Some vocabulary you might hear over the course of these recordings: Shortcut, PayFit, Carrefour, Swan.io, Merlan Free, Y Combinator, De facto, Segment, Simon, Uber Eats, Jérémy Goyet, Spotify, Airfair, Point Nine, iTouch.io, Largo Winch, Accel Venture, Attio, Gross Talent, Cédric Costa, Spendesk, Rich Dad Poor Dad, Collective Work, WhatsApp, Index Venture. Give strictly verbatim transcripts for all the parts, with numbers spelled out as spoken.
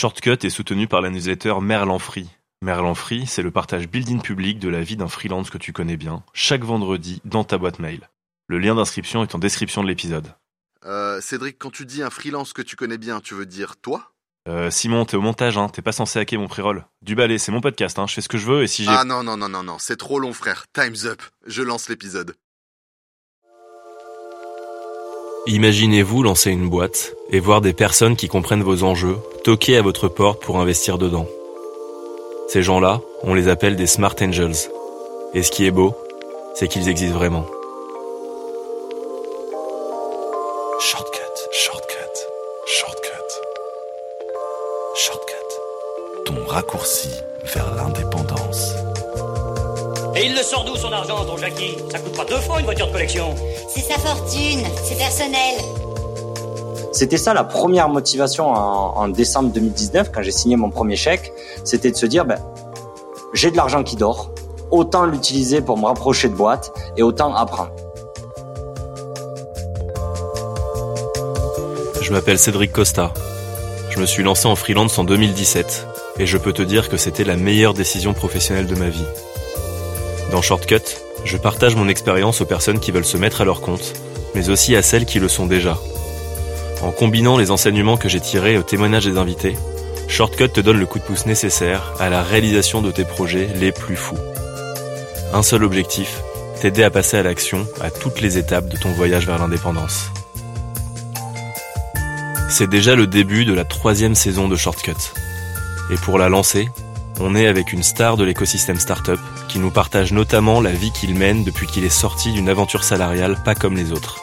Shortcut est soutenu par la newsletter Merlan Free. Merlan Free, c'est le partage building public de la vie d'un freelance que tu connais bien, chaque vendredi dans ta boîte mail. Le lien d'inscription est en description de l'épisode. Euh, Cédric, quand tu dis un freelance que tu connais bien, tu veux dire toi ? Euh, Simon, t'es au montage, hein, t'es pas censé hacker mon pré-roll. Du balai, c'est mon podcast, hein, je fais ce que je veux et si j'ai... Ah non, non, non, non, non, c'est trop long frère, time's up, je lance l'épisode. Imaginez-vous lancer une boîte et voir des personnes qui comprennent vos enjeux toquer à votre porte pour investir dedans. Ces gens-là, on les appelle des smart angels. Et ce qui est beau, c'est qu'ils existent vraiment. Shortcut, shortcut, shortcut. Shortcut, ton raccourci vers l'indépendance. Et il le sort d'où son argent, ton Jackie ? Ça coûte pas deux francs une voiture de collection. C'est sa fortune, c'est personnel. C'était ça la première motivation en, en décembre deux mille dix-neuf, quand j'ai signé mon premier chèque, c'était de se dire, ben, j'ai de l'argent qui dort, autant l'utiliser pour me rapprocher de boîte et autant apprendre. Je m'appelle Cédric Costa. Je me suis lancé en freelance en deux mille dix-sept et je peux te dire que c'était la meilleure décision professionnelle de ma vie. Dans Shortcut, je partage mon expérience aux personnes qui veulent se mettre à leur compte, mais aussi à celles qui le sont déjà. En combinant les enseignements que j'ai tirés au témoignage des invités, Shortcut te donne le coup de pouce nécessaire à la réalisation de tes projets les plus fous. Un seul objectif, t'aider à passer à l'action à toutes les étapes de ton voyage vers l'indépendance. C'est déjà le début de la troisième saison de Shortcut. Et pour la lancer, on est avec une star de l'écosystème startup qui nous partage notamment la vie qu'il mène depuis qu'il est sorti d'une aventure salariale pas comme les autres.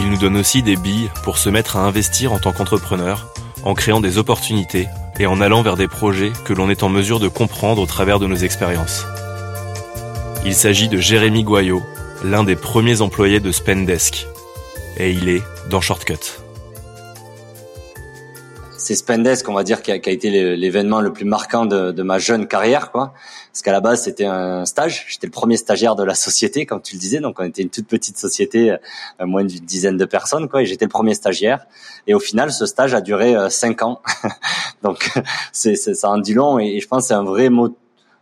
Il nous donne aussi des billes pour se mettre à investir en tant qu'entrepreneur, en créant des opportunités et en allant vers des projets que l'on est en mesure de comprendre au travers de nos expériences. Il s'agit de Jérémy Goyet, l'un des premiers employés de Spendesk. Et il est dans Shortcut. C'est Spendesk, on va dire, qui a, qui a été l'événement le plus marquant de, de ma jeune carrière, quoi. Parce qu'à la base, c'était un stage. J'étais le premier stagiaire de la société, comme tu le disais. Donc, on était une toute petite société, moins d'une dizaine de personnes, quoi. Et j'étais le premier stagiaire. Et au final, ce stage a duré euh, cinq ans. Donc, c'est, c'est, ça en dit long. Et, et je pense que c'est un vrai mot.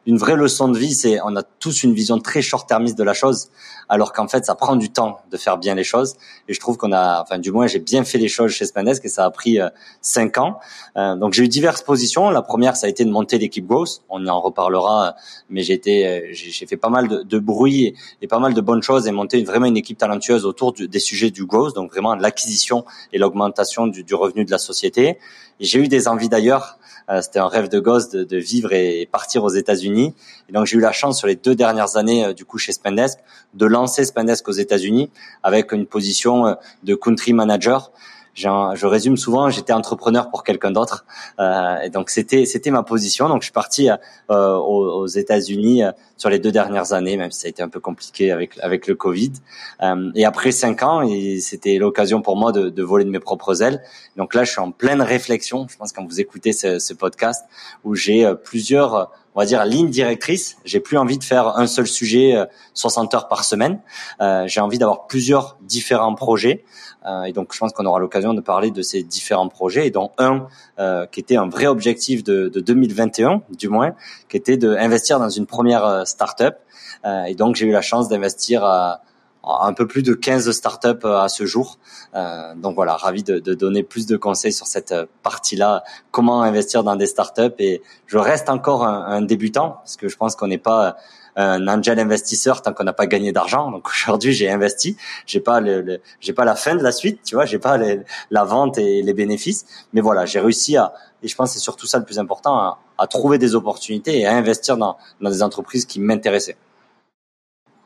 Une vraie leçon de vie, c'est on a tous une vision très short-termiste de la chose, alors qu'en fait, ça prend du temps de faire bien les choses. Et je trouve qu'on a, enfin du moins, j'ai bien fait les choses chez Spendesk et ça a pris euh, cinq ans. Euh, donc j'ai eu diverses positions. La première, ça a été de monter l'équipe Gross. On en reparlera, mais j'ai été, euh, j'ai, j'ai fait pas mal de, de bruit et, et pas mal de bonnes choses et monté une, vraiment une équipe talentueuse autour du, des sujets du Gross, donc vraiment l'acquisition et l'augmentation du, du revenu de la société. Et j'ai eu des envies d'ailleurs. Euh, c'était un rêve de gosse de, de vivre et, et partir aux États-Unis. Et donc, j'ai eu la chance sur les deux dernières années, euh, du coup, chez Spendesk, de lancer Spendesk aux États-Unis avec une position euh, de country manager. J'en, je résume souvent, j'étais entrepreneur pour quelqu'un d'autre. Euh, et donc, c'était, c'était ma position. Donc, je suis parti euh, aux, aux États-Unis euh, sur les deux dernières années, même si ça a été un peu compliqué avec, avec le Covid. Euh, et après cinq ans, et c'était l'occasion pour moi de, de voler de mes propres ailes. Donc là, je suis en pleine réflexion. Je pense quand vous écoutez ce, ce podcast, où j'ai euh, plusieurs... Euh, on va dire ligne directrice, j'ai plus envie de faire un seul sujet soixante heures par semaine, euh, j'ai envie d'avoir plusieurs différents projets euh, et donc je pense qu'on aura l'occasion de parler de ces différents projets et dont un euh, qui était un vrai objectif de, de deux mille vingt et un du moins, qui était d'investir dans une première start-up euh, et donc j'ai eu la chance d'investir à un peu plus de quinze startups à ce jour. Euh, donc voilà, ravi de, de donner plus de conseils sur cette partie-là, comment investir dans des startups. Et je reste encore un, un débutant, parce que je pense qu'on n'est pas un angel investisseur tant qu'on n'a pas gagné d'argent. Donc aujourd'hui, j'ai investi, j'ai pas le, le j'ai pas la fin de la suite, tu vois, j'ai pas les, la vente et les bénéfices. Mais voilà, j'ai réussi à, et je pense que c'est surtout ça le plus important, à, à trouver des opportunités et à investir dans, dans des entreprises qui m'intéressaient.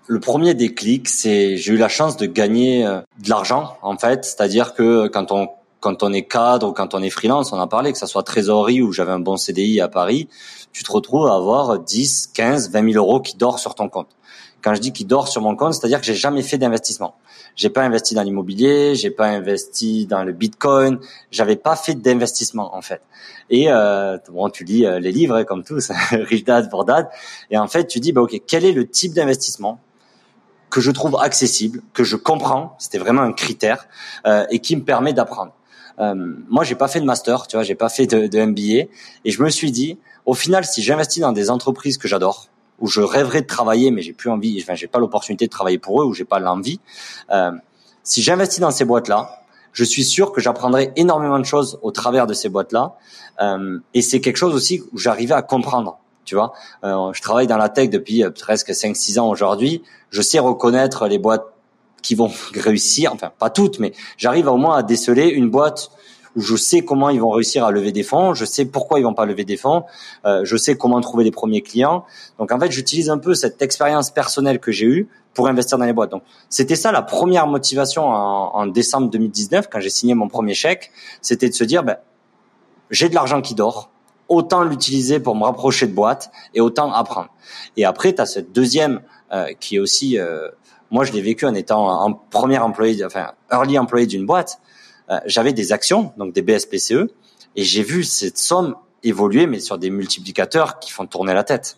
Le premier déclic, c'est j'ai eu la chance de gagner de l'argent en fait, c'est-à-dire que quand on quand on est cadre ou quand on est freelance, on en parlait, que ça soit trésorerie ou j'avais un bon C D I à Paris, tu te retrouves à avoir dix, quinze, vingt mille euros qui dort sur ton compte. Quand je dis qui dort sur mon compte, c'est-à-dire que j'ai jamais fait d'investissement. J'ai pas investi dans l'immobilier, j'ai pas investi dans le Bitcoin, j'avais pas fait d'investissement en fait. Et euh, bon, tu lis les livres comme tous, Rich Dad Poor Dad, et en fait tu dis bah ok, quel est le type d'investissement que je trouve accessible, que je comprends, c'était vraiment un critère, euh, et qui me permet d'apprendre. Euh, moi, j'ai pas fait de master, tu vois, j'ai pas fait de, de M B A, et je me suis dit, au final, si j'investis dans des entreprises que j'adore, où je rêverais de travailler, mais j'ai plus envie, enfin, j'ai pas l'opportunité de travailler pour eux, ou j'ai pas l'envie, euh, si j'investis dans ces boîtes-là, je suis sûr que j'apprendrai énormément de choses au travers de ces boîtes-là, euh, et c'est quelque chose aussi où j'arrivais à comprendre. Tu vois, euh, je travaille dans la tech depuis euh, presque cinq six ans aujourd'hui. Je sais reconnaître les boîtes qui vont réussir, enfin pas toutes, mais j'arrive au moins à déceler une boîte où je sais comment ils vont réussir à lever des fonds, je sais pourquoi ils vont pas lever des fonds, euh, je sais comment trouver les premiers clients. Donc en fait, j'utilise un peu cette expérience personnelle que j'ai eue pour investir dans les boîtes. Donc c'était ça la première motivation en, en décembre deux mille dix-neuf quand j'ai signé mon premier chèque, c'était de se dire ben j'ai de l'argent qui dort. Autant l'utiliser pour me rapprocher de boîtes et autant apprendre. Et après, tu as cette deuxième euh, qui est aussi... Euh, moi, je l'ai vécu en étant un premier employé, enfin, early employé d'une boîte. Euh, j'avais des actions, donc des B S P C E, et j'ai vu cette somme évoluer, mais sur des multiplicateurs qui font tourner la tête.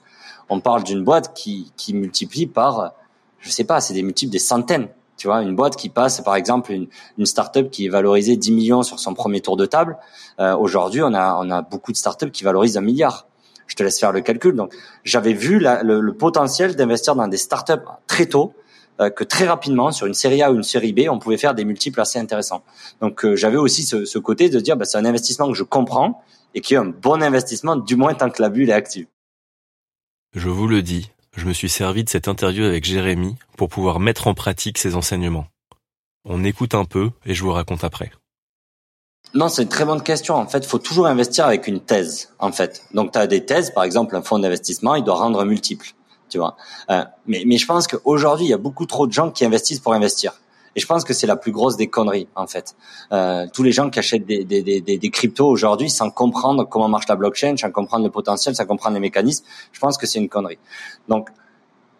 On parle d'une boîte qui, qui multiplie par, je sais pas, c'est des multiples des centaines. Tu vois, une boîte qui passe, par exemple, une, une startup qui est valorisée dix millions sur son premier tour de table. Euh, aujourd'hui, on a, on a beaucoup de startups qui valorisent un milliard. Je te laisse faire le calcul. Donc, j'avais vu la, le, le potentiel d'investir dans des startups très tôt, euh, que très rapidement, sur une série A ou une série B, on pouvait faire des multiples assez intéressants. Donc, euh, j'avais aussi ce, ce côté de dire, bah, c'est un investissement que je comprends et qui est un bon investissement, du moins tant que la bulle est active. Je vous le dis. Je me suis servi de cette interview avec Jérémy pour pouvoir mettre en pratique ses enseignements. On écoute un peu et je vous raconte après. Non, c'est une très bonne question. En fait, faut toujours investir avec une thèse, en fait. Donc, tu as des thèses. Par exemple, un fonds d'investissement, il doit rendre un multiple, tu vois. Euh, mais, mais je pense qu'aujourd'hui, il y a beaucoup trop de gens qui investissent pour investir. Et je pense que c'est la plus grosse des conneries, en fait. Euh, tous les gens qui achètent des, des, des, des cryptos aujourd'hui sans comprendre comment marche la blockchain, sans comprendre le potentiel, sans comprendre les mécanismes, je pense que c'est une connerie. Donc,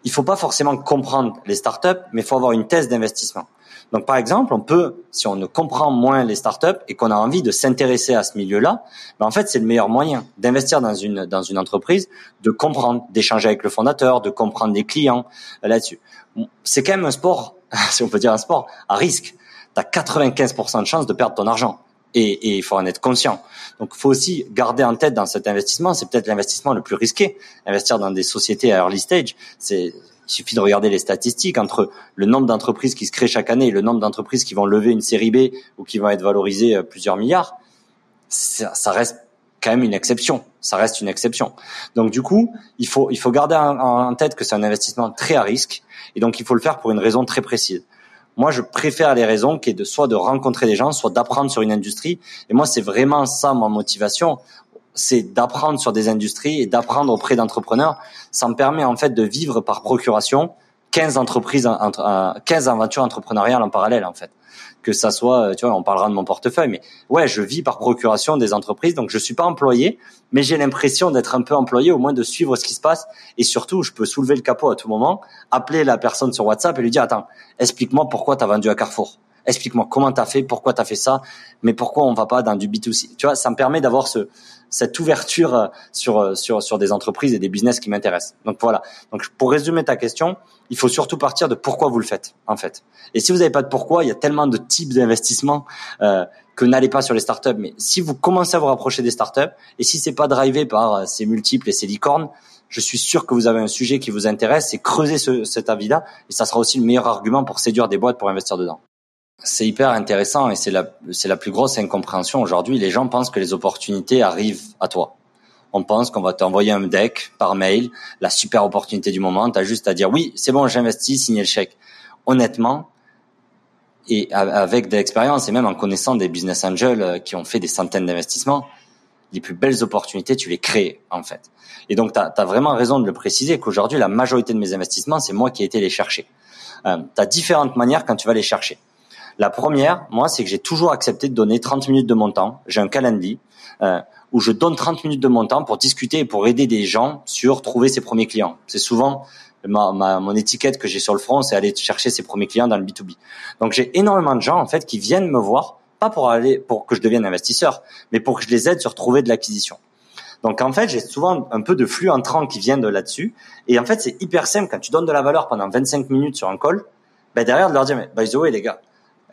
il faut pas forcément comprendre les startups, mais il faut avoir une thèse d'investissement. Donc, par exemple, on peut, si on ne comprend moins les startups et qu'on a envie de s'intéresser à ce milieu-là, ben en fait, c'est le meilleur moyen d'investir dans une dans une entreprise, de comprendre, d'échanger avec le fondateur, de comprendre les clients là-dessus. C'est quand même un sport, si on peut dire un sport, à risque. Tu as quatre-vingt-quinze pour cent de chances de perdre ton argent. Et il faut en être conscient. Donc, il faut aussi garder en tête dans cet investissement, c'est peut-être l'investissement le plus risqué. Investir dans des sociétés à early stage, c'est... Il suffit de regarder les statistiques entre le nombre d'entreprises qui se créent chaque année et le nombre d'entreprises qui vont lever une série B ou qui vont être valorisées plusieurs milliards. Ça, ça reste quand même une exception. Ça reste une exception. Donc du coup, il faut il faut garder en tête que c'est un investissement très à risque et donc il faut le faire pour une raison très précise. Moi, je préfère les raisons qui est de soit de rencontrer des gens, soit d'apprendre sur une industrie. Et moi, c'est vraiment ça ma motivation. C'est d'apprendre sur des industries et d'apprendre auprès d'entrepreneurs. Ça me permet en fait de vivre par procuration quinze entreprises, quinze aventures entrepreneuriales en parallèle en fait. Que ça soit, tu vois, on parlera de mon portefeuille, mais ouais, je vis par procuration des entreprises, donc je suis pas employé, mais j'ai l'impression d'être un peu employé, au moins de suivre ce qui se passe, et surtout, je peux soulever le capot à tout moment, appeler la personne sur WhatsApp et lui dire, attends, explique-moi pourquoi t'as vendu à Carrefour. Explique-moi comment t'as fait, pourquoi t'as fait ça, mais pourquoi on va pas dans du B deux C. Tu vois, ça me permet d'avoir ce, cette ouverture sur, sur, sur des entreprises et des business qui m'intéressent. Donc voilà. Donc pour résumer ta question, il faut surtout partir de pourquoi vous le faites, en fait. Et si vous n'avez pas de pourquoi, il y a tellement de types d'investissements, euh, que n'allez pas sur les startups. Mais si vous commencez à vous rapprocher des startups et si c'est pas drivé par ces multiples et ces licornes, je suis sûr que vous avez un sujet qui vous intéresse et creusez ce, cet avis-là et ça sera aussi le meilleur argument pour séduire des boîtes pour investir dedans. C'est hyper intéressant et c'est la, c'est la plus grosse incompréhension aujourd'hui. Les gens pensent que les opportunités arrivent à toi. On pense qu'on va t'envoyer un deck par mail, la super opportunité du moment. T'as juste à dire oui, c'est bon, j'investis, signer le chèque. Honnêtement, et avec de l'expérience et même en connaissant des business angels qui ont fait des centaines d'investissements, les plus belles opportunités, tu les crées, en fait. Et donc, t'as, t'as vraiment raison de le préciser qu'aujourd'hui, la majorité de mes investissements, c'est moi qui ai été les chercher. Euh, t'as différentes manières quand tu vas les chercher. La première, moi, c'est que j'ai toujours accepté de donner trente minutes de mon temps. J'ai un calendrier euh, où je donne trente minutes de mon temps pour discuter et pour aider des gens sur trouver ses premiers clients. C'est souvent ma, ma, mon étiquette que j'ai sur le front, c'est aller chercher ses premiers clients dans le B deux B. Donc, j'ai énormément de gens, en fait, qui viennent me voir, pas pour aller pour que je devienne investisseur, mais pour que je les aide sur trouver de l'acquisition. Donc, en fait, j'ai souvent un peu de flux entrant qui viennent de là-dessus. Et en fait, c'est hyper simple. Quand tu donnes de la valeur pendant vingt-cinq minutes sur un call, ben derrière, de leur dire, mais by the way, les gars,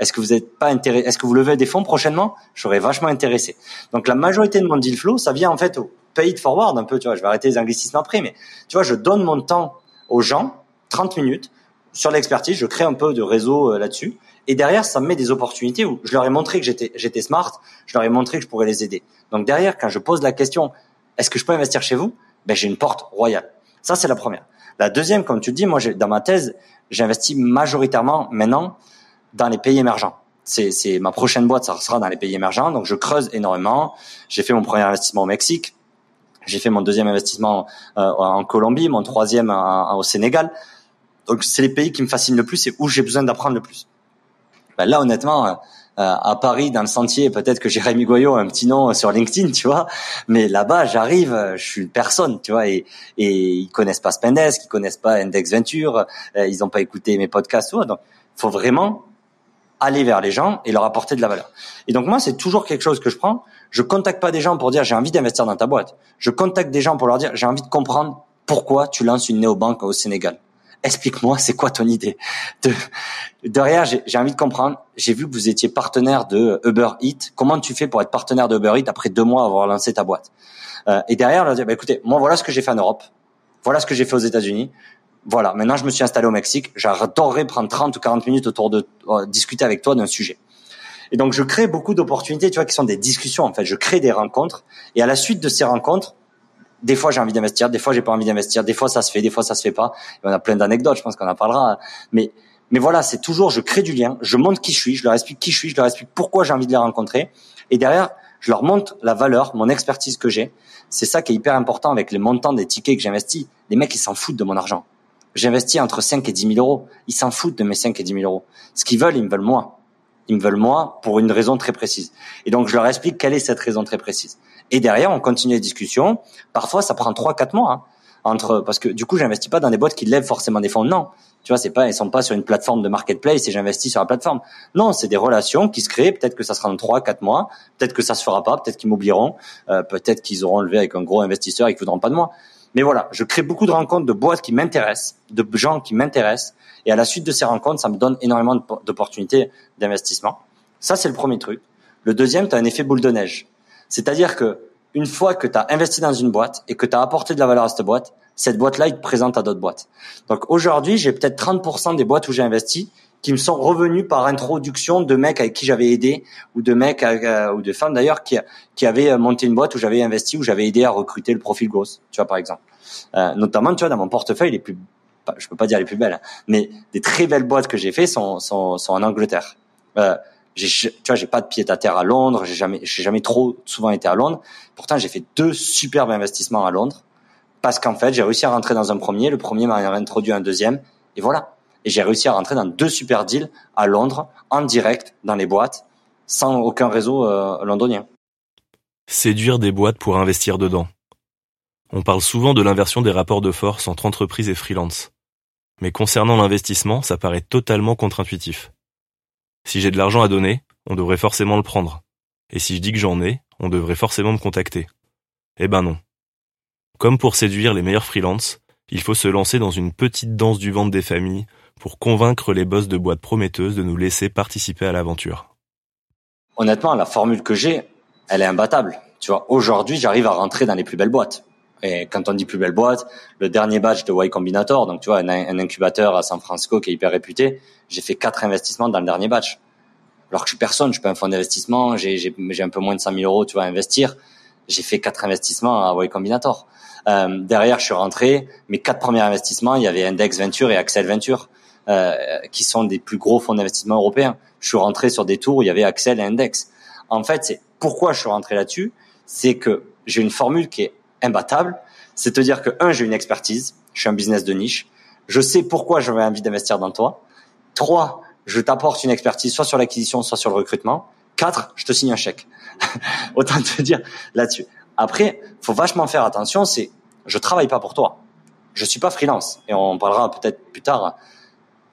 Est-ce que vous êtes pas intéressé? Est-ce que vous levez des fonds prochainement? Je serais vachement intéressé. Donc, la majorité de mon deal flow, ça vient en fait au pay it forward un peu, tu vois. Je vais arrêter les anglicismes après, mais tu vois, je donne mon temps aux gens, trente minutes, sur l'expertise, je crée un peu de réseau là-dessus. Et derrière, ça me met des opportunités où je leur ai montré que j'étais, j'étais smart, je leur ai montré que je pourrais les aider. Donc derrière, quand je pose la question, est-ce que je peux investir chez vous? Ben, j'ai une porte royale. Ça, c'est la première. La deuxième, comme tu le dis, moi, j'ai, dans ma thèse, j'investis majoritairement maintenant dans les pays émergents. C'est, c'est ma prochaine boîte, ça sera dans les pays émergents. Donc, je creuse énormément. J'ai fait mon premier investissement au Mexique. J'ai fait mon deuxième investissement euh, en Colombie, mon troisième en, en, au Sénégal. Donc, c'est les pays qui me fascinent le plus et où j'ai besoin d'apprendre le plus. Ben là, honnêtement, euh, à Paris, dans le sentier, peut-être que Jérémy Goyet a un petit nom sur LinkedIn, tu vois. Mais là-bas, j'arrive, je suis une personne, tu vois. Et, et ils connaissent pas Spendesk, ils connaissent pas Index Venture, euh, ils n'ont pas écouté mes podcasts, tu vois. Donc, faut vraiment aller vers les gens et leur apporter de la valeur. Et donc, moi, c'est toujours quelque chose que je prends. Je contacte pas des gens pour dire j'ai envie d'investir dans ta boîte. Je contacte des gens pour leur dire j'ai envie de comprendre pourquoi tu lances une néobanque au Sénégal. Explique-moi, c'est quoi ton idée? De, derrière, j'ai, j'ai envie de comprendre. J'ai vu que vous étiez partenaire de Uber Eats. Comment tu fais pour être partenaire de Uber Eats après deux mois avoir lancé ta boîte? Euh, et derrière, leur dire, bah, écoutez, moi, voilà ce que j'ai fait en Europe. Voilà ce que j'ai fait aux États-Unis. Voilà. Maintenant, je me suis installé au Mexique. J'adorerais prendre trente ou quarante minutes autour de, euh, discuter avec toi d'un sujet. Et donc, je crée beaucoup d'opportunités, tu vois, qui sont des discussions, en fait. Je crée des rencontres. Et à la suite de ces rencontres, des fois, j'ai envie d'investir, des fois, j'ai pas envie d'investir, des fois, ça se fait, des fois, ça se fait pas. Et on a plein d'anecdotes, je pense qu'on en parlera. Mais, mais voilà, c'est toujours, je crée du lien, je montre qui je suis, je leur explique qui je suis, je leur explique pourquoi j'ai envie de les rencontrer. Et derrière, je leur montre la valeur, mon expertise que j'ai. C'est ça qui est hyper important avec les montants des tickets que j'investis. Les mecs, ils s'en foutent de mon argent. J'investis entre cinq et dix mille euros. Ils s'en foutent de mes cinq et dix mille euros. Ce qu'ils veulent, ils me veulent moi. Ils me veulent moi pour une raison très précise. Et donc, je leur explique quelle est cette raison très précise. Et derrière, on continue les discussions. Parfois, ça prend trois, quatre mois, hein, entre, parce que du coup, j'investis pas dans des boîtes qui lèvent forcément des fonds. Non, tu vois, c'est pas, ils sont pas sur une plateforme de marketplace et j'investis sur la plateforme. Non, c'est des relations qui se créent. Peut-être que ça sera dans trois, quatre mois. Peut-être que ça se fera pas. Peut-être qu'ils m'oublieront. Euh, peut-être qu'ils auront levé avec un gros investisseur et qu'ils voudront pas de moi. Mais voilà, je crée beaucoup de rencontres de boîtes qui m'intéressent, de gens qui m'intéressent. Et à la suite de ces rencontres, ça me donne énormément d'opportunités d'investissement. Ça, c'est le premier truc. Le deuxième, tu as un effet boule de neige. C'est-à-dire que une fois que tu as investi dans une boîte et que tu as apporté de la valeur à cette boîte, cette boîte-là, il te présente à d'autres boîtes. Donc aujourd'hui, j'ai peut-être trente pour cent des boîtes où j'ai investi qui me sont revenues par introduction de mecs avec qui j'avais aidé ou de mecs euh, ou de femmes d'ailleurs qui qui avaient monté une boîte où j'avais investi, où j'avais aidé à recruter le profil gross, tu vois, par exemple. Euh, notamment, tu vois, dans mon portefeuille, les plus, je peux pas dire les plus belles, hein, mais des très belles boîtes que j'ai fait sont sont sont en Angleterre. Euh, J'ai, tu vois, j'ai pas de pied à terre à Londres. J'ai jamais, j'ai jamais trop souvent été à Londres. Pourtant, j'ai fait deux superbes investissements à Londres parce qu'en fait, j'ai réussi à rentrer dans un premier. Le premier m'a introduit un deuxième, et voilà. Et j'ai réussi à rentrer dans deux super deals à Londres en direct dans les boîtes sans aucun réseau euh, londonien. Séduire des boîtes pour investir dedans. On parle souvent de l'inversion des rapports de force entre entreprises et freelance, mais concernant l'investissement, ça paraît totalement contre-intuitif. Si j'ai de l'argent à donner, on devrait forcément le prendre. Et si je dis que j'en ai, on devrait forcément me contacter. Eh ben non. Comme pour séduire les meilleurs freelances, il faut se lancer dans une petite danse du ventre des familles pour convaincre les boss de boîtes prometteuses de nous laisser participer à l'aventure. Honnêtement, la formule que j'ai, elle est imbattable. Tu vois, aujourd'hui, j'arrive à rentrer dans les plus belles boîtes. Et quand on dit plus belle boîte, le dernier batch de Y Combinator, donc tu vois, un, un incubateur à San Francisco qui est hyper réputé, j'ai fait quatre investissements dans le dernier batch. Alors que je suis personne, je suis pas un fonds d'investissement, j'ai, j'ai, j'ai un peu moins de cinq mille euros, tu vois, à investir. J'ai fait quatre investissements à Y Combinator. Euh, derrière, je suis rentré, mes quatre premiers investissements, il y avait Index Venture et Accel Venture, euh, qui sont des plus gros fonds d'investissement européens. Je suis rentré sur des tours où il y avait Accel et Index. En fait, c'est pourquoi je suis rentré là-dessus, c'est que j'ai une formule qui est imbattable, c'est-à-dire que un, j'ai une expertise, je suis un business de niche, je sais pourquoi j'avais envie d'investir dans toi. Trois, je t'apporte une expertise soit sur l'acquisition, soit sur le recrutement. Quatre, je te signe un chèque. Autant te dire là-dessus. Après, faut vachement faire attention, c'est je travaille pas pour toi, je suis pas freelance et on parlera peut-être plus tard.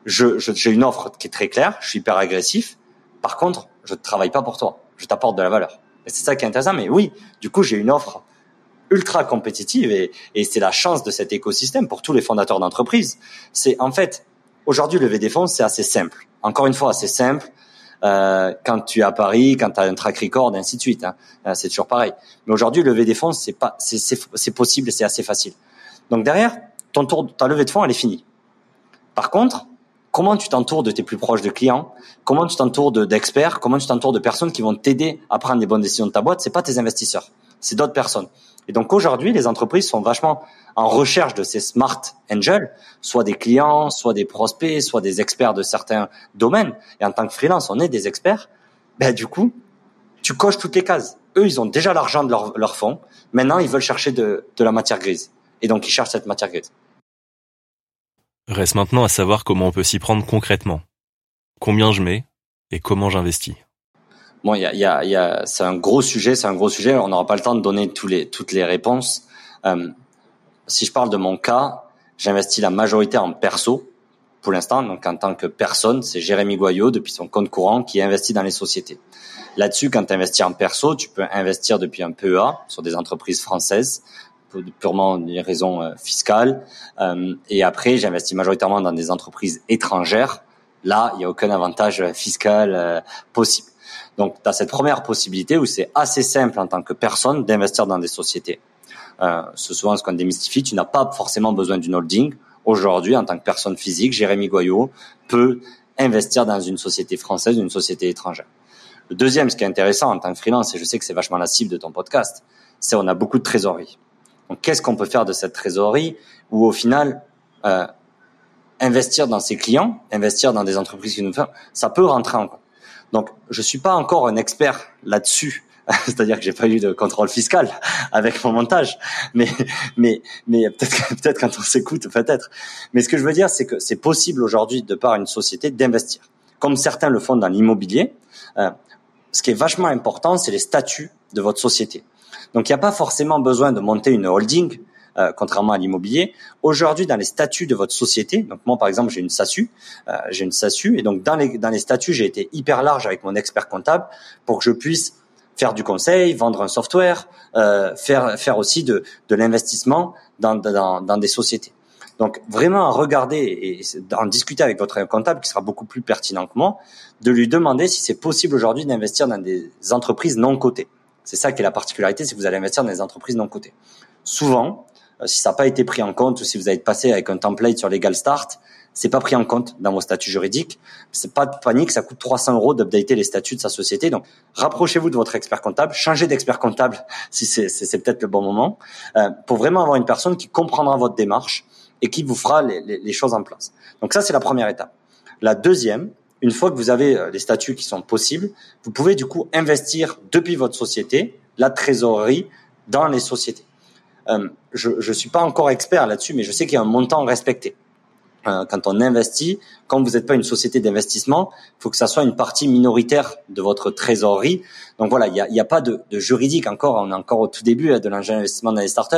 Je, je j'ai une offre qui est très claire, je suis hyper agressif. Par contre, je travaille pas pour toi, je t'apporte de la valeur. Et c'est ça qui est intéressant. Mais oui, du coup, j'ai une offre ultra compétitive et, et c'est la chance de cet écosystème pour tous les fondateurs d'entreprises. C'est en fait, aujourd'hui, lever des fonds, c'est assez simple. Encore une fois, assez simple. euh, quand tu es à Paris, quand tu as un track record, et ainsi de suite. Hein. Euh, c'est toujours pareil. Mais aujourd'hui, lever des fonds, c'est pas, c'est, c'est, c'est possible et c'est assez facile. Donc derrière, ton tour, ta levée de fonds, elle est finie. Par contre, comment tu t'entoures de tes plus proches de clients? Comment tu t'entoures de, d'experts? Comment tu t'entoures de personnes qui vont t'aider à prendre les bonnes décisions de ta boîte? C'est pas tes investisseurs, c'est d'autres personnes. Et donc aujourd'hui, les entreprises sont vachement en recherche de ces smart angels, soit des clients, soit des prospects, soit des experts de certains domaines. Et en tant que freelance, on est des experts. Ben du coup, tu coches toutes les cases. Eux, ils ont déjà l'argent de leur, leur fonds. Maintenant, ils veulent chercher de, de la matière grise. Et donc, ils cherchent cette matière grise. Reste maintenant à savoir comment on peut s'y prendre concrètement. Combien je mets et comment j'investis. Bon, il y a, il y a, il y a, c'est un gros sujet, c'est un gros sujet. On n'aura pas le temps de donner tous les, toutes les réponses. Euh, si je parle de mon cas, j'investis la majorité en perso pour l'instant. Donc, en tant que personne, c'est Jérémy Goyet depuis son compte courant qui investit dans les sociétés. Là-dessus, quand tu investis en perso, tu peux investir depuis un P E A sur des entreprises françaises, purement des raisons euh, fiscales. Euh, et après, j'investis majoritairement dans des entreprises étrangères. Là, il n'y a aucun avantage fiscal euh, possible. Donc, tu as cette première possibilité où c'est assez simple en tant que personne d'investir dans des sociétés. Euh, c'est souvent ce qu'on démystifie. Tu n'as pas forcément besoin d'une holding. Aujourd'hui, en tant que personne physique, Jérémy Goyet peut investir dans une société française, une société étrangère. Le deuxième, ce qui est intéressant en tant que freelance, et je sais que c'est vachement la cible de ton podcast, c'est on a beaucoup de trésorerie. Donc, qu'est-ce qu'on peut faire de cette trésorerie où, au final, euh, investir dans ses clients, investir dans des entreprises qui nous font, ça peut rentrer en compte. Donc, je suis pas encore un expert là-dessus. C'est-à-dire que j'ai pas eu de contrôle fiscal avec mon montage. Mais, mais, mais peut-être, peut-être quand on s'écoute, peut-être. Mais ce que je veux dire, c'est que c'est possible aujourd'hui, de par une société, d'investir. Comme certains le font dans l'immobilier, euh, ce qui est vachement important, c'est les statuts de votre société. Donc, il n'y a pas forcément besoin de monter une holding, euh, contrairement à l'immobilier. Aujourd'hui, dans les statuts de votre société, donc moi, par exemple, j'ai une S A S U, euh, j'ai une S A S U, et donc dans les dans les statuts, j'ai été hyper large avec mon expert comptable pour que je puisse faire du conseil, vendre un software, euh, faire faire aussi de de l'investissement dans dans dans des sociétés. Donc, vraiment, à regarder et en discuter avec votre comptable, qui sera beaucoup plus pertinent que moi, de lui demander si c'est possible aujourd'hui d'investir dans des entreprises non cotées. C'est ça qui est la particularité, c'est que vous allez investir dans des entreprises non cotées. Souvent, euh, si ça n'a pas été pris en compte ou si vous avez passé avec un template sur Legal Start, c'est pas pris en compte dans vos statuts juridiques. C'est pas de panique, ça coûte trois cents euros d'updater les statuts de sa société. Donc, rapprochez-vous de votre expert comptable, changez d'expert comptable si c'est, c'est, c'est peut-être le bon moment, euh, pour vraiment avoir une personne qui comprendra votre démarche et qui vous fera les, les, les choses en place. Donc ça, c'est la première étape. La deuxième, une fois que vous avez les statuts qui sont possibles, vous pouvez du coup investir depuis votre société la trésorerie dans les sociétés. Euh, je ne suis pas encore expert là-dessus, mais je sais qu'il y a un montant respecté. Euh, quand on investit, quand vous n'êtes pas une société d'investissement, il faut que ça soit une partie minoritaire de votre trésorerie. Donc voilà, il n'y a, y a pas de, de juridique encore, on est encore au tout début là, de l'ingénieur d'investissement dans les startups.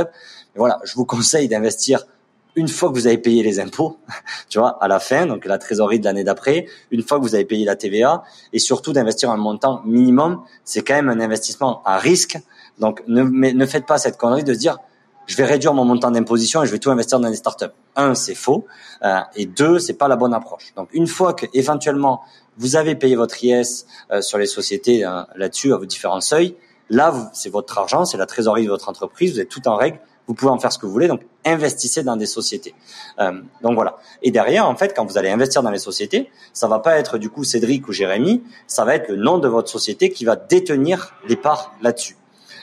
Mais voilà, je vous conseille d'investir une fois que vous avez payé les impôts, tu vois, à la fin, donc la trésorerie de l'année d'après, une fois que vous avez payé la T V A, et surtout d'investir un montant minimum, c'est quand même un investissement à risque. Donc, ne, ne faites pas cette connerie de se dire, je vais réduire mon montant d'imposition et je vais tout investir dans des startups. Un, c'est faux, euh, et deux, c'est pas la bonne approche. Donc, une fois que éventuellement vous avez payé votre I S euh, sur les sociétés euh, là-dessus à vos différents seuils, là, vous, c'est votre argent, c'est la trésorerie de votre entreprise, vous êtes tout en règle. Vous pouvez en faire ce que vous voulez, donc investissez dans des sociétés. Euh, donc voilà. Et derrière, en fait, quand vous allez investir dans les sociétés, ça va pas être du coup Cédric ou Jérémy, ça va être le nom de votre société qui va détenir les parts là-dessus.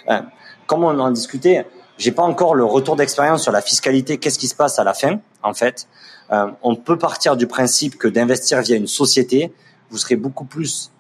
Euh, comme on en discutait, j'ai pas encore le retour d'expérience sur la fiscalité. Qu'est-ce qui se passe à la fin, en fait ? euh, On peut partir du principe que d'investir via une société, vous serez beaucoup plus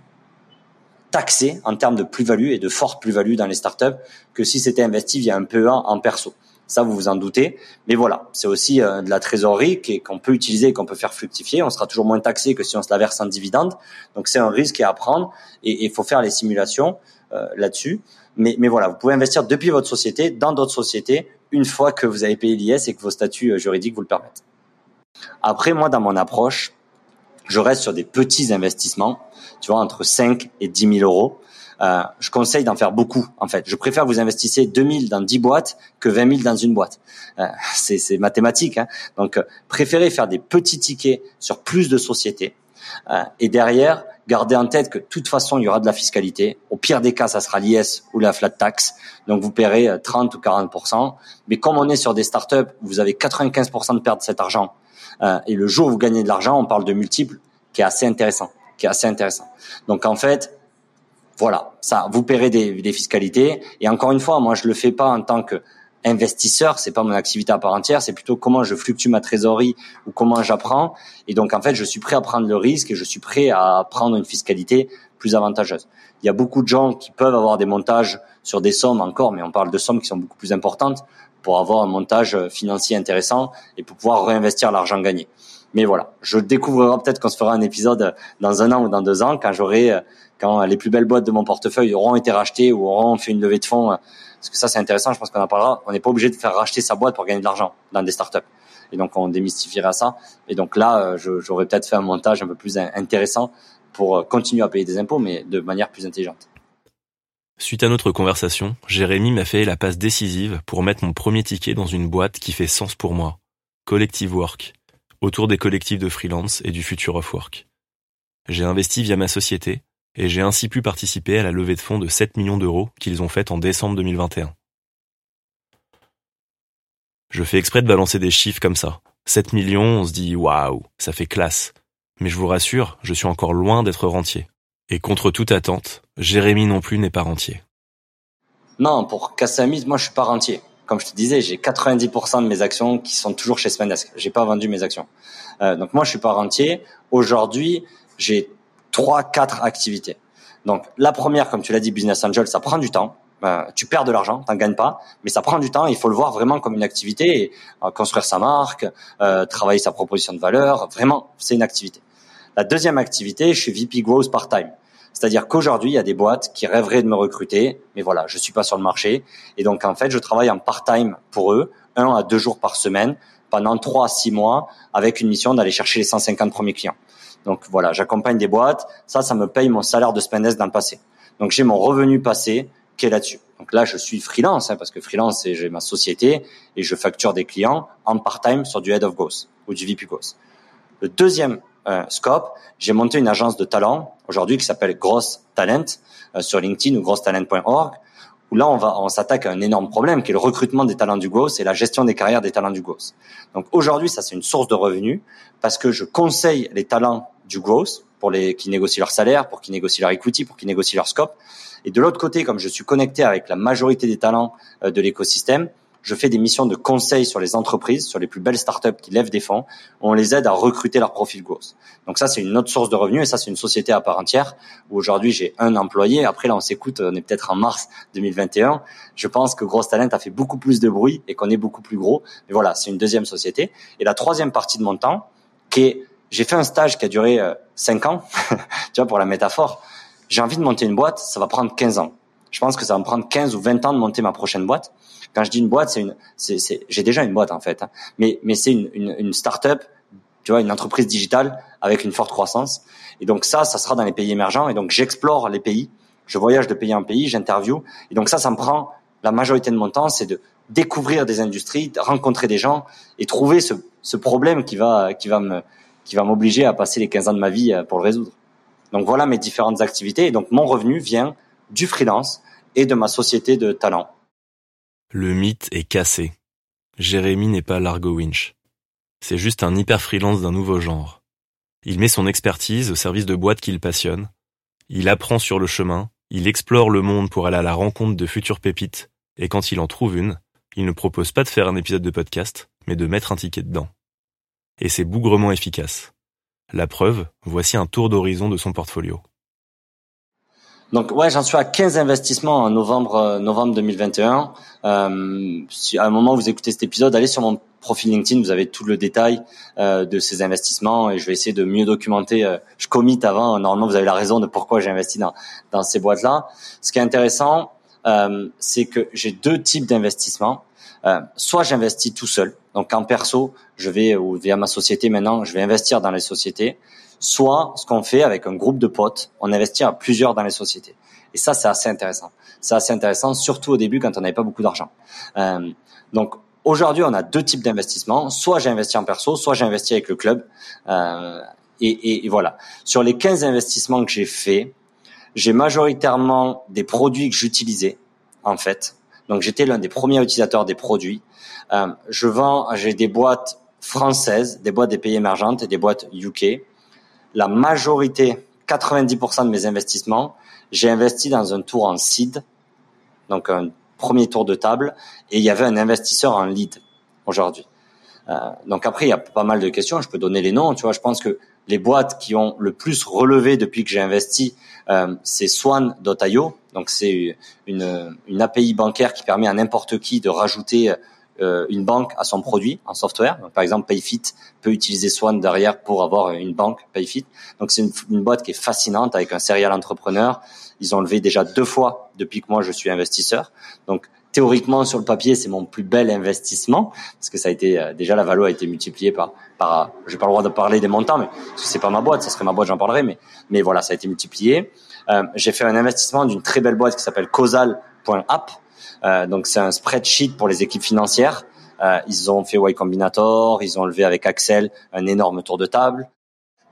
taxé en termes de plus-value et de forte plus-value dans les startups que si c'était investi via un P E A en perso. Ça, vous vous en doutez. Mais voilà, c'est aussi euh, de la trésorerie qu'on peut utiliser, qu'on peut faire fructifier. On sera toujours moins taxé que si on se la verse en dividende. Donc, c'est un risque à prendre et il faut faire les simulations euh, là-dessus. Mais, mais voilà, vous pouvez investir depuis votre société, dans d'autres sociétés, une fois que vous avez payé l'I S et que vos statuts juridiques vous le permettent. Après, moi, dans mon approche, je reste sur des petits investissements, tu vois, entre cinq et dix mille euros. Euh, je conseille d'en faire beaucoup, en fait. Je préfère vous investissez deux mille dans dix boîtes que vingt mille dans une boîte. Euh, c'est, c'est mathématique, hein. Donc, euh, préférez faire des petits tickets sur plus de sociétés. Et derrière, gardez en tête que de toute façon, il y aura de la fiscalité. Au pire des cas, ça sera l'I S ou la flat tax. Donc, vous paierez trente ou quarante pour cent. Mais comme on est sur des startups, vous avez quatre-vingt-quinze pour cent de perte de cet argent. Et le jour où vous gagnez de l'argent, on parle de multiples qui est assez intéressant, qui est assez intéressant. Donc, en fait, voilà, ça, vous paierez des, des fiscalités. Et encore une fois, moi, je le fais pas en tant que investisseur, c'est pas mon activité à part entière, c'est plutôt comment je fluctue ma trésorerie ou comment j'apprends. Et donc, en fait, je suis prêt à prendre le risque et je suis prêt à prendre une fiscalité plus avantageuse. Il y a beaucoup de gens qui peuvent avoir des montages sur des sommes encore, mais on parle de sommes qui sont beaucoup plus importantes pour avoir un montage financier intéressant et pour pouvoir réinvestir l'argent gagné. Mais voilà, je découvrirai peut-être qu'on se fera un épisode dans un an ou dans deux ans quand j'aurai, quand les plus belles boîtes de mon portefeuille auront été rachetées ou auront fait une levée de fonds. Parce que ça, c'est intéressant, je pense qu'on en parlera. On n'est pas obligé de faire racheter sa boîte pour gagner de l'argent dans des startups. Et donc, on démystifiera ça. Et donc là, je, j'aurais peut-être fait un montage un peu plus intéressant pour continuer à payer des impôts, mais de manière plus intelligente. Suite à notre conversation, Jérémy m'a fait la passe décisive pour mettre mon premier ticket dans une boîte qui fait sens pour moi, Collective Work, autour des collectifs de freelance et du future of work. J'ai investi via ma société, et j'ai ainsi pu participer à la levée de fonds de sept millions d'euros qu'ils ont faite en décembre deux mille vingt et un. Je fais exprès de balancer des chiffres comme ça. sept millions, on se dit « waouh, ça fait classe ». Mais je vous rassure, je suis encore loin d'être rentier. Et contre toute attente, Jérémy non plus n'est pas rentier. Non, pour casser un mythe, moi je suis pas rentier. Comme je te disais, j'ai quatre-vingt-dix pour cent de mes actions qui sont toujours chez Spendesk. J'ai pas vendu mes actions. Euh, donc moi je suis pas rentier. Aujourd'hui, j'ai trois, quatre activités. Donc, la première, comme tu l'as dit, Business Angel, ça prend du temps. Euh, tu perds de l'argent, t'en gagnes pas, mais ça prend du temps. Il faut le voir vraiment comme une activité, et, euh, construire sa marque, euh, travailler sa proposition de valeur. Vraiment, c'est une activité. La deuxième activité, je suis V P Growth part-time. C'est-à-dire qu'aujourd'hui, il y a des boîtes qui rêveraient de me recruter, mais voilà, je suis pas sur le marché. Et donc, en fait, je travaille en part-time pour eux, un à deux jours par semaine, pendant trois à six mois, avec une mission d'aller chercher les cent cinquante premiers clients. Donc voilà, j'accompagne des boîtes, ça, ça me paye mon salaire de Spendesk dans le passé. Donc j'ai mon revenu passé qui est là-dessus. Donc là, je suis freelance, hein, parce que freelance, c'est, j'ai ma société et je facture des clients en part-time sur du Head of Growth ou du V P Growth. Le deuxième euh, scope, j'ai monté une agence de talent aujourd'hui qui s'appelle Gross Talent euh, sur LinkedIn ou gross talent point org, où là, on va, on s'attaque à un énorme problème qui est le recrutement des talents du growth et la gestion des carrières des talents du growth. Donc aujourd'hui, ça, c'est une source de revenus parce que je conseille les talents du growth, pour les qui négocient leur salaire, pour qui négocient leur equity, pour qui négocient leur scope. Et de l'autre côté, comme je suis connecté avec la majorité des talents de l'écosystème, je fais des missions de conseil sur les entreprises, sur les plus belles startups qui lèvent des fonds, où on les aide à recruter leur profil growth. Donc ça, c'est une autre source de revenus, et ça, c'est une société à part entière, où aujourd'hui, j'ai un employé. Après, là, on s'écoute, on est peut-être en mars deux mille vingt et un. Je pense que Gross Talent a fait beaucoup plus de bruit et qu'on est beaucoup plus gros. Mais voilà, c'est une deuxième société. Et la troisième partie de mon temps, qui est j'ai fait un stage qui a duré cinq ans, tu vois, pour la métaphore. J'ai envie de monter une boîte, ça va prendre quinze ans. Je pense que ça va me prendre quinze ou vingt ans de monter ma prochaine boîte. Quand je dis une boîte, c'est une, c'est, c'est, j'ai déjà une boîte en fait, hein. Mais, mais c'est une, une, une start-up, tu vois, une entreprise digitale avec une forte croissance. Et donc ça, ça sera dans les pays émergents. Et donc j'explore les pays, je voyage de pays en pays, j'interview. Et donc ça, ça me prend la majorité de mon temps, c'est de découvrir des industries, de rencontrer des gens et trouver ce, ce problème qui va, qui va me, qui va m'obliger à passer les quinze ans de ma vie pour le résoudre. Donc voilà mes différentes activités. Et donc mon revenu vient du freelance et de ma société de talent. Le mythe est cassé. Jérémy n'est pas Largo Winch. C'est juste un hyper-freelance d'un nouveau genre. Il met son expertise au service de boîtes qui le passionnent. Il apprend sur le chemin, il explore le monde pour aller à la rencontre de futures pépites. Et quand il en trouve une, il ne propose pas de faire un épisode de podcast, mais de mettre un ticket dedans. Et c'est bougrement efficace. La preuve, voici un tour d'horizon de son portfolio. Donc ouais, j'en suis à quinze investissements en novembre deux mille vingt et un. Euh, si à un moment vous écoutez cet épisode, allez sur mon profil LinkedIn, vous avez tout le détail euh, de ces investissements et je vais essayer de mieux documenter. Euh, je commit avant, normalement vous avez la raison de pourquoi j'ai investi dans, dans ces boîtes-là. Ce qui est intéressant, euh, c'est que j'ai deux types d'investissements. Euh, soit j'investis tout seul, donc en perso, je vais, ou via ma société maintenant, je vais investir dans les sociétés, soit ce qu'on fait avec un groupe de potes, on investit à plusieurs dans les sociétés. Et ça, c'est assez intéressant. C'est assez intéressant, surtout au début quand on n'avait pas beaucoup d'argent. Euh, donc aujourd'hui, on a deux types d'investissements, soit j'investis en perso, soit j'investis avec le club. Euh, et, et, et voilà. Sur les quinze investissements que j'ai faits, j'ai majoritairement des produits que j'utilisais, en fait. Donc, j'étais l'un des premiers utilisateurs des produits. Euh, je vends, j'ai des boîtes françaises, des boîtes des pays émergents et des boîtes U K. La majorité, quatre-vingt-dix pour cent de mes investissements, j'ai investi dans un tour en seed, donc un premier tour de table, et il y avait un investisseur en lead aujourd'hui. Euh, donc après, il y a pas mal de questions, je peux donner les noms, tu vois, je pense que les boîtes qui ont le plus relevé depuis que j'ai investi, euh, c'est Swan point i o. Donc c'est une, une A P I bancaire qui permet à n'importe qui de rajouter euh, une banque à son produit en software. Donc, par exemple, PayFit peut utiliser Swan derrière pour avoir une banque PayFit. Donc c'est une, une boîte qui est fascinante avec un serial entrepreneur. Ils ont levé déjà deux fois depuis que moi je suis investisseur. Donc théoriquement, sur le papier, c'est mon plus bel investissement parce que ça a été euh, déjà la valeur a été multipliée par par. J'ai pas le droit de parler des montants, mais parce que c'est pas ma boîte, ça serait ma boîte, j'en parlerai. Mais mais voilà, ça a été multiplié. Euh, j'ai fait un investissement d'une très belle boîte qui s'appelle causal point app. Euh, donc c'est un spreadsheet pour les équipes financières. Euh, ils ont fait Y Combinator, ils ont levé avec Accel un énorme tour de table.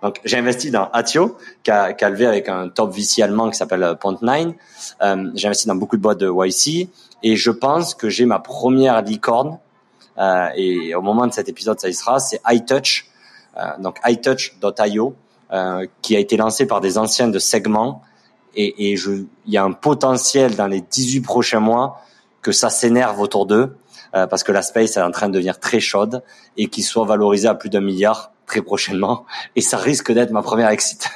Donc j'ai investi dans Attio, qui a, qui a levé avec un top V C allemand qui s'appelle Point Nine. Euh, j'ai investi dans beaucoup de boîtes de Y C. Et je pense que j'ai ma première licorne, euh, et au moment de cet épisode, ça y sera, c'est iTouch, euh, donc iTouch point i o, euh, qui a été lancé par des anciens de Segment, et, et je, il y a un potentiel dans les dix-huit prochains mois que ça s'énerve autour d'eux, euh, parce que la space est en train de devenir très chaude, et qu'ils soient valorisés à plus d'un milliard très prochainement, et ça risque d'être ma première exit.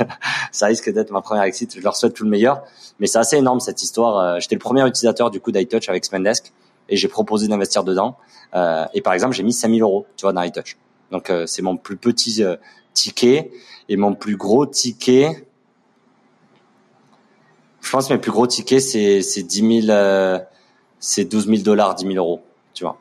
ça risque d'être ma première exit. Je leur souhaite tout le meilleur, mais c'est assez énorme cette histoire. J'étais le premier utilisateur du coup d'iTouch avec Spendesk, et j'ai proposé d'investir dedans. Euh, et par exemple, j'ai mis cinq mille euros, tu vois, dans iTouch. Donc euh, c'est mon plus petit euh, ticket et mon plus gros ticket. Je pense que mes plus gros tickets c'est c'est dix mille, euh, c'est douze mille dollars, dix mille euros, tu vois.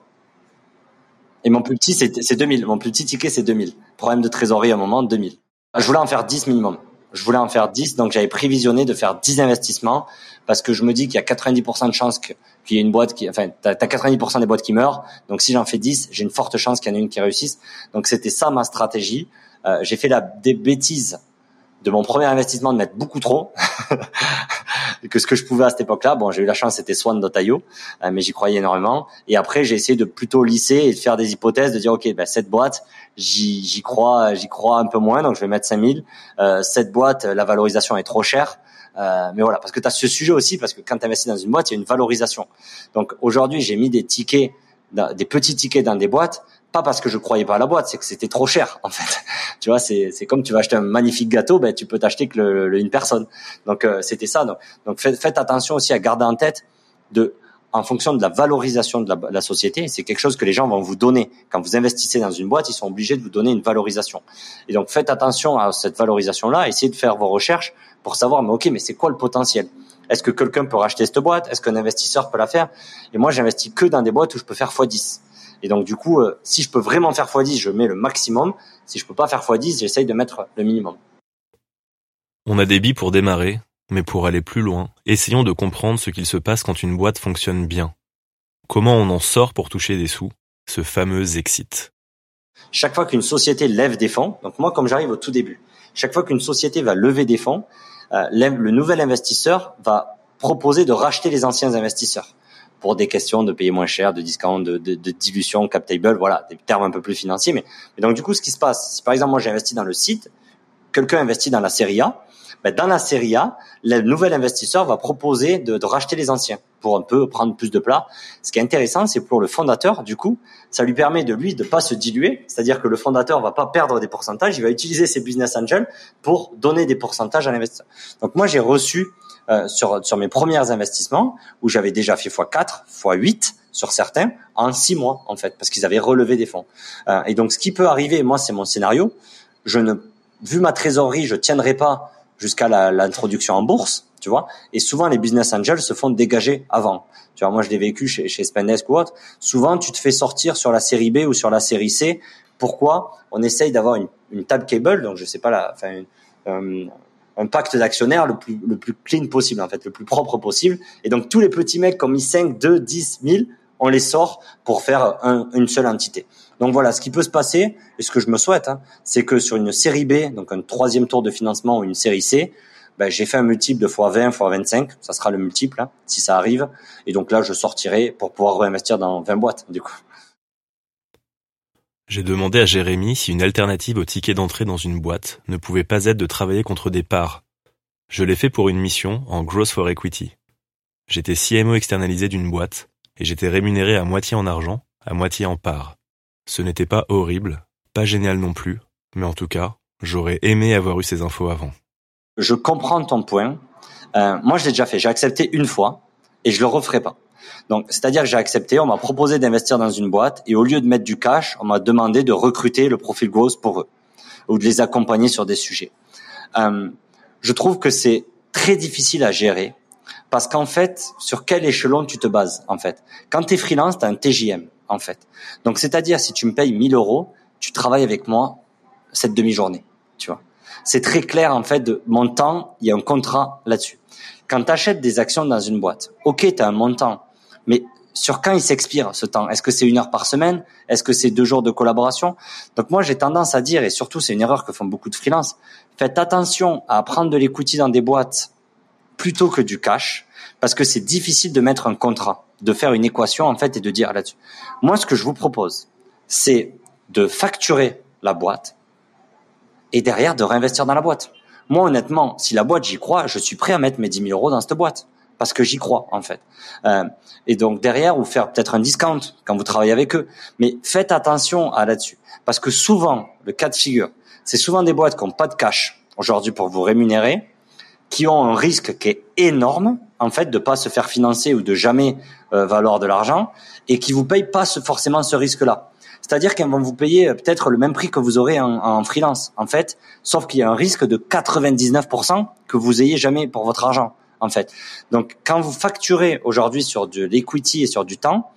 Et mon plus petit, c'est, c'est deux mille. Mon plus petit ticket, c'est deux mille. Problème de trésorerie à un moment, deux mille. Je voulais en faire dix minimum. Je voulais en faire dix, donc j'avais prévisionné de faire dix investissements parce que je me dis qu'il y a quatre-vingt-dix pour cent de chances qu'il y ait une boîte qui... Enfin, t'as, t'as quatre-vingt-dix pour cent des boîtes qui meurent. Donc, si j'en fais dix, j'ai une forte chance qu'il y en ait une qui réussisse. Donc, c'était ça ma stratégie. Euh, j'ai fait la des bêtises de mon premier investissement de mettre beaucoup trop que ce que je pouvais à cette époque-là. Bon, j'ai eu la chance, c'était Swan point i o, euh, mais j'y croyais énormément. Et après, j'ai essayé de plutôt lisser et de faire des hypothèses, de dire, OK, ben, cette boîte, j'y, j'y crois, j'y crois un peu moins, donc je vais mettre cinq mille. Euh, cette boîte, la valorisation est trop chère. Euh, mais voilà, parce que tu as ce sujet aussi, parce que quand tu investis dans une boîte, il y a une valorisation. Donc, aujourd'hui, j'ai mis des tickets, des petits tickets dans des boîtes, pas parce que je croyais pas à la boîte, c'est que c'était trop cher en fait. Tu vois, c'est c'est comme tu vas acheter un magnifique gâteau, ben tu peux t'acheter que le, le une personne. Donc euh, c'était ça. Donc, donc faites, faites attention aussi à garder en tête de en fonction de la valorisation de la, de la société, c'est quelque chose que les gens vont vous donner quand vous investissez dans une boîte, ils sont obligés de vous donner une valorisation. Et donc faites attention à cette valorisation là, essayez de faire vos recherches pour savoir mais OK, mais c'est quoi le potentiel ? Est-ce que quelqu'un peut racheter cette boîte ? Est-ce qu'un investisseur peut la faire ? Et moi, j'investis que dans des boîtes où je peux faire fois dix. Et donc, du coup, euh, si je peux vraiment faire fois dix, je mets le maximum. Si je peux pas faire fois dix, j'essaye de mettre le minimum. On a des billes pour démarrer, mais pour aller plus loin, essayons de comprendre ce qu'il se passe quand une boîte fonctionne bien. Comment on en sort pour toucher des sous, ce fameux exit. Chaque fois qu'une société lève des fonds, donc moi, comme j'arrive au tout début, chaque fois qu'une société va lever des fonds, euh, le nouvel investisseur va proposer de racheter les anciens investisseurs, pour des questions de payer moins cher, de discount, de, de, de dilution, cap table, voilà, des termes un peu plus financiers. Mais, mais donc, du coup, ce qui se passe, si par exemple, moi, j'ai investi dans le site, quelqu'un investit dans la série A, ben, dans la série A, le nouvel investisseur va proposer de, de racheter les anciens pour un peu prendre plus de place. Ce qui est intéressant, c'est pour le fondateur, du coup, ça lui permet de, lui, de pas se diluer. C'est-à-dire que le fondateur va pas perdre des pourcentages, il va utiliser ses business angels pour donner des pourcentages à l'investisseur. Donc, moi, j'ai reçu Euh, sur sur mes premiers investissements où j'avais déjà fait fois quatre, fois huit sur certains en six mois en fait parce qu'ils avaient relevé des fonds. Euh, et donc ce qui peut arriver, moi c'est mon scénario, je ne vu ma trésorerie, je tiendrai pas jusqu'à la, l'introduction en bourse, tu vois. Et souvent les business angels se font dégager avant. Tu vois, moi je l'ai vécu chez chez Spendesk ou autre, souvent tu te fais sortir sur la série B ou sur la série C. Pourquoi ? On essaye d'avoir une une table cable, donc je sais pas la enfin euh, un pacte d'actionnaires le plus, le plus clean possible, en fait, le plus propre possible. Et donc, tous les petits mecs comme I cinq, deux, dix, mille, on les sort pour faire un, une seule entité. Donc voilà, ce qui peut se passer, et ce que je me souhaite, hein, c'est que sur une série B, donc un troisième tour de financement ou une série C, ben, j'ai fait un multiple de fois vingt, fois vingt-cinq, ça sera le multiple, hein, si ça arrive. Et donc là, je sortirai pour pouvoir réinvestir dans vingt boîtes, du coup. J'ai demandé à Jérémy si une alternative au ticket d'entrée dans une boîte ne pouvait pas être de travailler contre des parts. Je l'ai fait pour une mission en Gross for Equity. J'étais C M O externalisé d'une boîte et j'étais rémunéré à moitié en argent, à moitié en parts. Ce n'était pas horrible, pas génial non plus, mais en tout cas, j'aurais aimé avoir eu ces infos avant. Je comprends ton point. Euh, moi, je l'ai déjà fait. J'ai accepté une fois et je le referai pas. Donc, c'est-à-dire que j'ai accepté, on m'a proposé d'investir dans une boîte et au lieu de mettre du cash, on m'a demandé de recruter le profil growth pour eux ou de les accompagner sur des sujets. Euh, je trouve que c'est très difficile à gérer parce qu'en fait, sur quel échelon tu te bases, en fait. Quand t'es freelance, t'as un T J M, en fait. Donc, c'est-à-dire, si tu me payes mille euros, tu travailles avec moi cette demi-journée, tu vois. C'est très clair, en fait, de mon temps, il y a un contrat là-dessus. Quand t'achètes des actions dans une boîte, ok, t'as un montant, mais sur quand il s'expire, ce temps? Est-ce que c'est une heure par semaine? Est-ce que c'est deux jours de collaboration? Donc moi, j'ai tendance à dire, et surtout, c'est une erreur que font beaucoup de freelances, faites attention à prendre de l'equity dans des boîtes plutôt que du cash, parce que c'est difficile de mettre un contrat, de faire une équation, en fait, et de dire là-dessus. Moi, ce que je vous propose, c'est de facturer la boîte et derrière, de réinvestir dans la boîte. Moi, honnêtement, si la boîte, j'y crois, je suis prêt à mettre mes dix mille euros dans cette boîte. Parce que j'y crois, en fait. Euh, et donc, derrière, vous faire peut-être un discount quand vous travaillez avec eux. Mais faites attention à là-dessus. Parce que souvent, le cas de figure, c'est souvent des boîtes qui n'ont pas de cash aujourd'hui pour vous rémunérer, qui ont un risque qui est énorme, en fait, de pas se faire financer ou de jamais euh, valoir de l'argent, et qui vous payent pas ce, forcément ce risque-là. C'est-à-dire qu'elles vont vous payer peut-être le même prix que vous aurez en, en freelance, en fait, sauf qu'il y a un risque de quatre-vingt-dix-neuf pour cent que vous ayez jamais pour votre argent, en fait. Donc, quand vous facturez aujourd'hui sur de l'equity et sur du temps,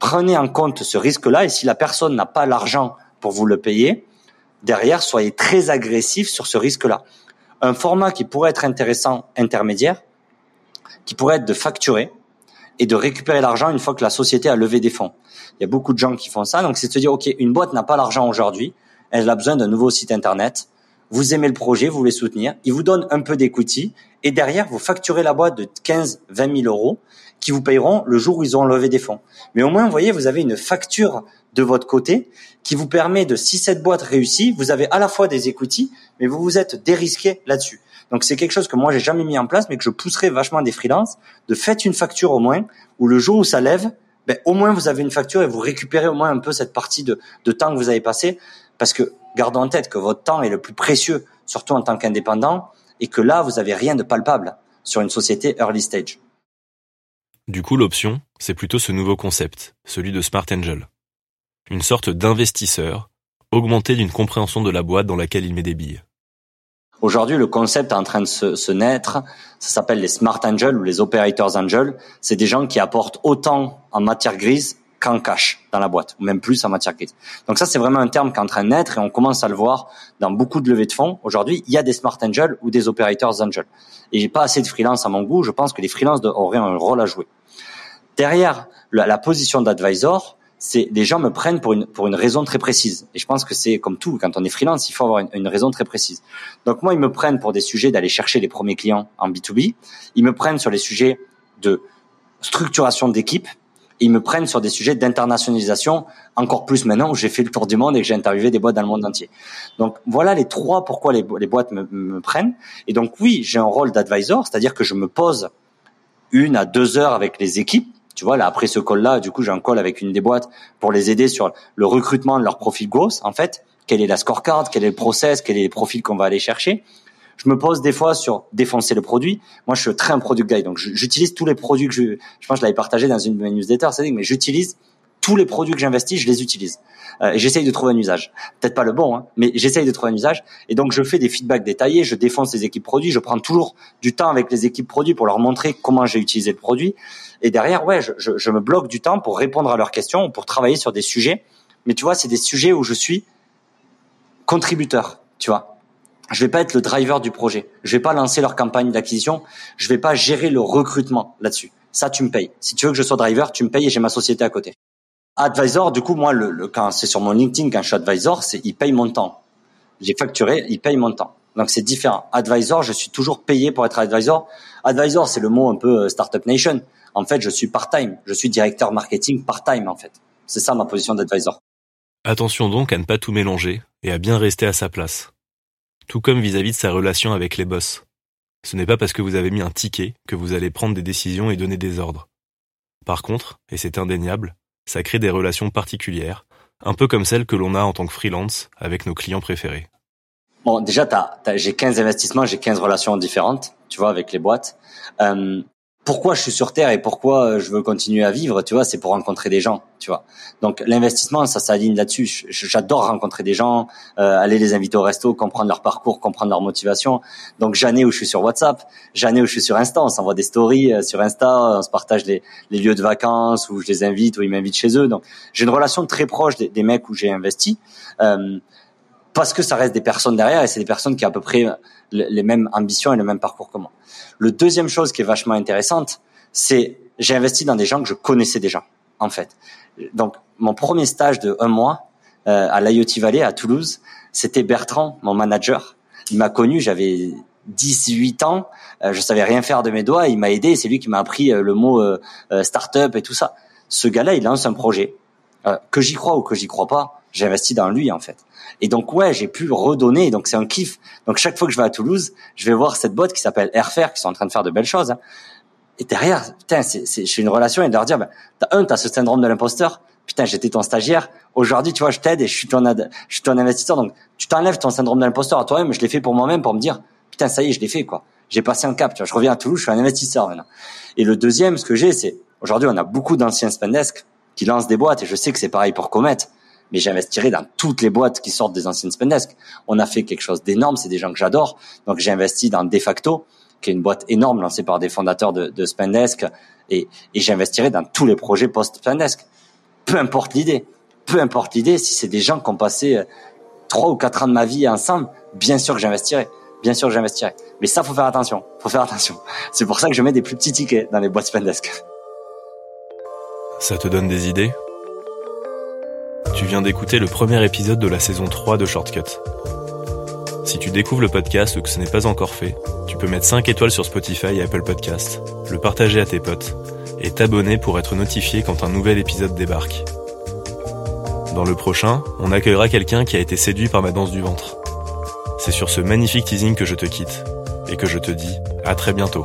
prenez en compte ce risque-là, et si la personne n'a pas l'argent pour vous le payer, derrière, soyez très agressif sur ce risque-là. Un format qui pourrait être intéressant, intermédiaire, qui pourrait être de facturer et de récupérer l'argent une fois que la société a levé des fonds. Il y a beaucoup de gens qui font ça. Donc, c'est de se dire, OK, une boîte n'a pas l'argent aujourd'hui. Elle a besoin d'un nouveau site Internet. Vous aimez le projet, vous voulez soutenir. Ils vous donnent un peu d'equity. Et derrière, vous facturez la boîte de quinze, vingt mille euros qui vous payeront le jour où ils ont levé des fonds. Mais au moins, vous voyez, vous avez une facture de votre côté qui vous permet de, si cette boîte réussit, vous avez à la fois des equity, mais vous vous êtes dérisqué là-dessus. Donc, c'est quelque chose que moi, j'ai jamais mis en place, mais que je pousserai vachement des freelances, de faites une facture au moins, où le jour où ça lève, ben, au moins, vous avez une facture et vous récupérez au moins un peu cette partie de, de temps que vous avez passé. Parce que, gardez en tête que votre temps est le plus précieux, surtout en tant qu'indépendant, et que là, vous avez rien de palpable sur une société early stage. Du coup, l'option, c'est plutôt ce nouveau concept, celui de Smart Angel. Une sorte d'investisseur, augmenté d'une compréhension de la boîte dans laquelle il met des billes. Aujourd'hui, le concept est en train de se, se naître. Ça s'appelle les Smart Angels ou les Operators Angels. C'est des gens qui apportent autant en matière grise qu'en cash dans la boîte, ou même plus en matière grise. Donc ça, c'est vraiment un terme qui est en train de naître et on commence à le voir dans beaucoup de levées de fonds. Aujourd'hui, il y a des Smart Angels ou des Operators Angels. Et j'ai pas assez de freelance à mon goût. Je pense que les freelances auraient un rôle à jouer. Derrière la, la position d'advisor, c'est les gens me prennent pour une pour une raison très précise. Et je pense que c'est comme tout, quand on est freelance, il faut avoir une, une raison très précise. Donc moi, ils me prennent pour des sujets d'aller chercher les premiers clients en B deux B. Ils me prennent sur les sujets de structuration d'équipe. Et ils me prennent sur des sujets d'internationalisation, encore plus maintenant où j'ai fait le tour du monde et que j'ai interviewé des boîtes dans le monde entier. Donc voilà les trois pourquoi les, les boîtes me, me prennent. Et donc oui, j'ai un rôle d'advisor, c'est-à-dire que je me pose une à deux heures avec les équipes. Tu vois, là, après ce call-là, du coup, j'ai un call avec une des boîtes pour les aider sur le recrutement de leur profil growth, en fait. Quelle est la scorecard? Quel est le process? Quels sont les profils qu'on va aller chercher? Je me pose des fois sur défoncer le produit. Moi, je suis très un product guy. Donc, j'utilise tous les produits que je, je pense que je l'avais partagé dans une newsletter, c'est mais j'utilise tous les produits que j'investis, je les utilise. Euh, et j'essaye de trouver un usage. Peut-être pas le bon, hein, mais j'essaye de trouver un usage. Et donc, je fais des feedbacks détaillés, je défonce les équipes produits, je prends toujours du temps avec les équipes produits pour leur montrer comment j'ai utilisé le produit. Et derrière, ouais, je, je, je me bloque du temps pour répondre à leurs questions, pour travailler sur des sujets. Mais tu vois, c'est des sujets où je suis contributeur, tu vois. Je vais pas être le driver du projet. Je vais pas lancer leur campagne d'acquisition. Je vais pas gérer le recrutement là-dessus. Ça, tu me payes. Si tu veux que je sois driver, tu me payes et j'ai ma société à côté. Advisor, du coup, moi, le, le, quand c'est sur mon LinkedIn, quand je suis advisor, c'est il paye mon temps. J'ai facturé, il paye mon temps. Donc, c'est différent. Advisor, je suis toujours payé pour être advisor. Advisor, c'est le mot un peu Startup Nation. En fait, je suis part-time. Je suis directeur marketing part-time, en fait. C'est ça ma position d'advisor. Attention donc à ne pas tout mélanger et à bien rester à sa place. Tout comme vis-à-vis de sa relation avec les boss. Ce n'est pas parce que vous avez mis un ticket que vous allez prendre des décisions et donner des ordres. Par contre, et c'est indéniable, ça crée des relations particulières, un peu comme celles que l'on a en tant que freelance avec nos clients préférés. Bon, déjà, t'as, t'as, j'ai quinze investissements, j'ai quinze relations différentes, tu vois, avec les boîtes. Euh, pourquoi je suis sur Terre et pourquoi je veux continuer à vivre, tu vois, c'est pour rencontrer des gens, tu vois. Donc, l'investissement, ça s'aligne là-dessus. J'adore rencontrer des gens, euh, aller les inviter au resto, comprendre leur parcours, comprendre leur motivation. Donc, j'année où je suis sur WhatsApp, j'année où je suis sur Insta, on s'envoie des stories sur Insta, on se partage les, les lieux de vacances où je les invite, où ils m'invitent chez eux. Donc, j'ai une relation très proche des, des mecs où j'ai investi. Euh, Parce que ça reste des personnes derrière et c'est des personnes qui ont à peu près les mêmes ambitions et le même parcours que moi. Le deuxième chose qui est vachement intéressante, c'est j'ai investi dans des gens que je connaissais déjà, en fait. Donc, mon premier stage de un mois euh, à l'IoT Valley à Toulouse, c'était Bertrand, mon manager. Il m'a connu, j'avais dix-huit ans, euh, je savais rien faire de mes doigts, il m'a aidé et c'est lui qui m'a appris euh, le mot euh, euh, startup et tout ça. Ce gars-là, il lance un projet. Euh, que j'y crois ou que j'y crois pas, j'ai investi dans lui, en fait. Et donc, ouais, j'ai pu redonner. Donc, c'est un kiff. Donc, chaque fois que je vais à Toulouse, je vais voir cette boîte qui s'appelle Airfair, qui sont en train de faire de belles choses. Hein. Et derrière, putain, c'est, c'est, je fais une relation et de leur dire, ben, t'as un, t'as ce syndrome de l'imposteur. Putain, j'étais ton stagiaire. Aujourd'hui, tu vois, je t'aide et je suis ton, ad, je suis ton investisseur. Donc, tu t'enlèves ton syndrome de l'imposteur à toi-même. Je l'ai fait pour moi-même pour me dire, putain, ça y est, je l'ai fait, quoi. J'ai passé un cap, tu vois. Je reviens à Toulouse, je suis un investisseur maintenant. Et le deuxième, ce que j'ai, c'est, aujourd'hui, on a beaucoup d'anciens Spendesk qui lancent des boîtes et je sais que c'est pareil pour Comet. Mais j'investirai dans toutes les boîtes qui sortent des anciennes Spendesk. On a fait quelque chose d'énorme, c'est des gens que j'adore. Donc, j'ai investi dans De facto, qui est une boîte énorme lancée par des fondateurs de, de Spendesk. Et, et j'investirai dans tous les projets post-Spendesk. Peu importe l'idée. Peu importe l'idée, si c'est des gens qui ont passé trois ou quatre ans de ma vie ensemble, bien sûr que j'investirai. Bien sûr que j'investirai. Mais ça, faut faire attention. Faut faire attention. C'est pour ça que je mets des plus petits tickets dans les boîtes Spendesk. Ça te donne des idées ? Tu viens d'écouter le premier épisode de la saison trois de Shortcut. Si tu découvres le podcast ou que ce n'est pas encore fait, tu peux mettre cinq étoiles sur Spotify et Apple Podcasts, le partager à tes potes et t'abonner pour être notifié quand un nouvel épisode débarque. Dans le prochain, on accueillera quelqu'un qui a été séduit par ma danse du ventre. C'est sur ce magnifique teasing que je te quitte et que je te dis à très bientôt.